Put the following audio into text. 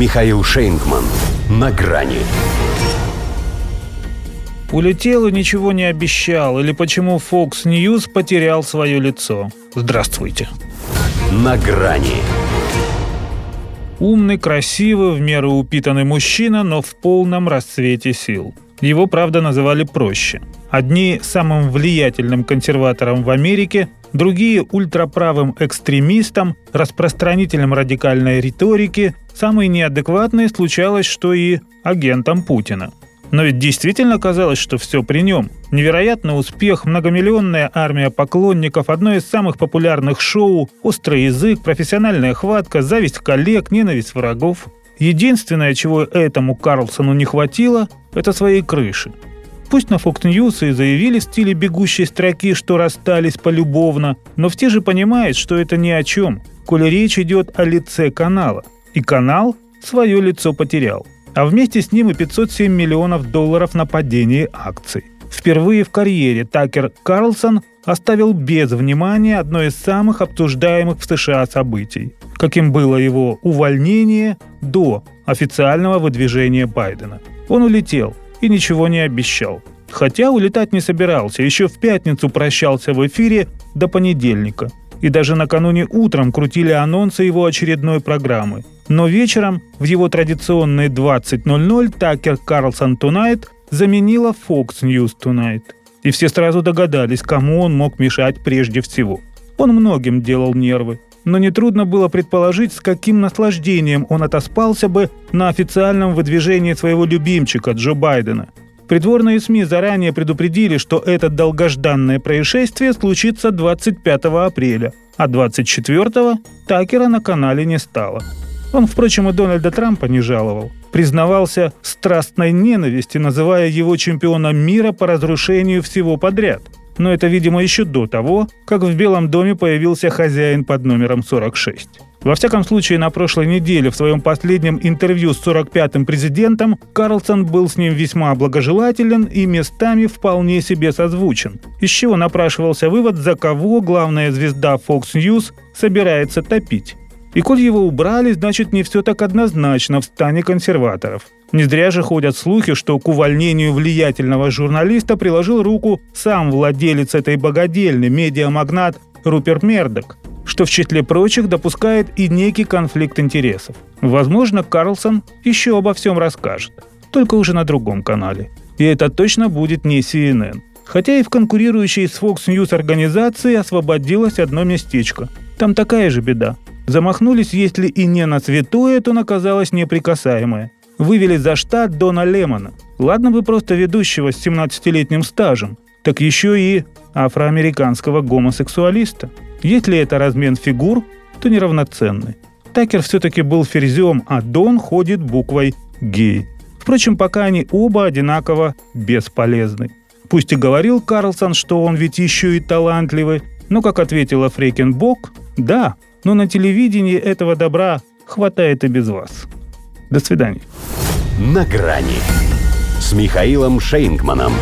Михаил Шейнкман. На грани. Улетел и ничего не обещал. Или почему Fox News потерял свое лицо. Здравствуйте. На грани. Умный, красивый, в меру упитанный мужчина, но в полном расцвете сил. Его, правда, называли проще. Одни самым влиятельным консерватором в Америке, другие ультраправым экстремистом, распространителем радикальной риторики, самые неадекватные случалось, что и агентом Путина. Но ведь действительно казалось, что все при нем. Невероятный успех, многомиллионная армия поклонников, одно из самых популярных шоу, острый язык, профессиональная хватка, зависть коллег, ненависть врагов. Единственное, чего этому Карлсону не хватило, это своей крыши. Пусть на Fox News и заявили в стиле бегущей строки, что расстались полюбовно, но все же понимают, что это ни о чем, коли речь идет о лице канала. И канал свое лицо потерял. А вместе с ним и $507 миллионов на падении акций. Впервые в карьере Такер Карлсон оставил без внимания одно из самых обсуждаемых в США событий, каким было его увольнение до официального выдвижения Байдена. Он улетел и ничего не обещал. Хотя улетать не собирался, еще в пятницу прощался в эфире до понедельника. И даже накануне утром крутили анонсы его очередной программы. Но вечером в его традиционные 20:00 Такер Карлсон Tonight заменила Fox News Tonight. И все сразу догадались, кому он мог мешать прежде всего. Он многим делал нервы, но нетрудно было предположить, с каким наслаждением он отоспался бы на официальном выдвижении своего любимчика Джо Байдена. Придворные СМИ заранее предупредили, что это долгожданное происшествие случится 25 апреля, а 24-го Такера на канале не стало. Он, впрочем, и Дональда Трампа не жаловал. Признавался в страстной ненависти, называя его чемпионом мира по разрушению всего подряд. Но это, видимо, еще до того, как в Белом доме появился хозяин под номером 46. Во всяком случае, на прошлой неделе в своем последнем интервью с 45-м президентом Карлсон был с ним весьма благожелателен и местами вполне себе созвучен, из чего напрашивался вывод, за кого главная звезда Fox News собирается топить. И коль его убрали, значит, не все так однозначно в стане консерваторов. Не зря же ходят слухи, что к увольнению влиятельного журналиста приложил руку сам владелец этой богадельни, медиамагнат Руперт Мердок, что в числе прочих допускает и некий конфликт интересов. Возможно, Карлсон еще обо всем расскажет, только уже на другом канале. И это точно будет не CNN. Хотя и в конкурирующей с Fox News организации освободилось одно местечко. Там такая же беда. Замахнулись, если и не на святое, то наказалось неприкасаемое. Вывели за штат Дона Лемона. Ладно бы просто ведущего с 17-летним стажем, так еще и афроамериканского гомосексуалиста. Если это размен фигур, то неравноценный. Такер все-таки был ферзем, а Дон ходит буквой «гей». Впрочем, пока они оба одинаково бесполезны. Пусть и говорил Карлсон, что он ведь еще и талантливый, но, как ответила Фрекенбок, да, но на телевидении этого добра хватает и без вас. До свидания. На грани с Михаилом Шейнкманом.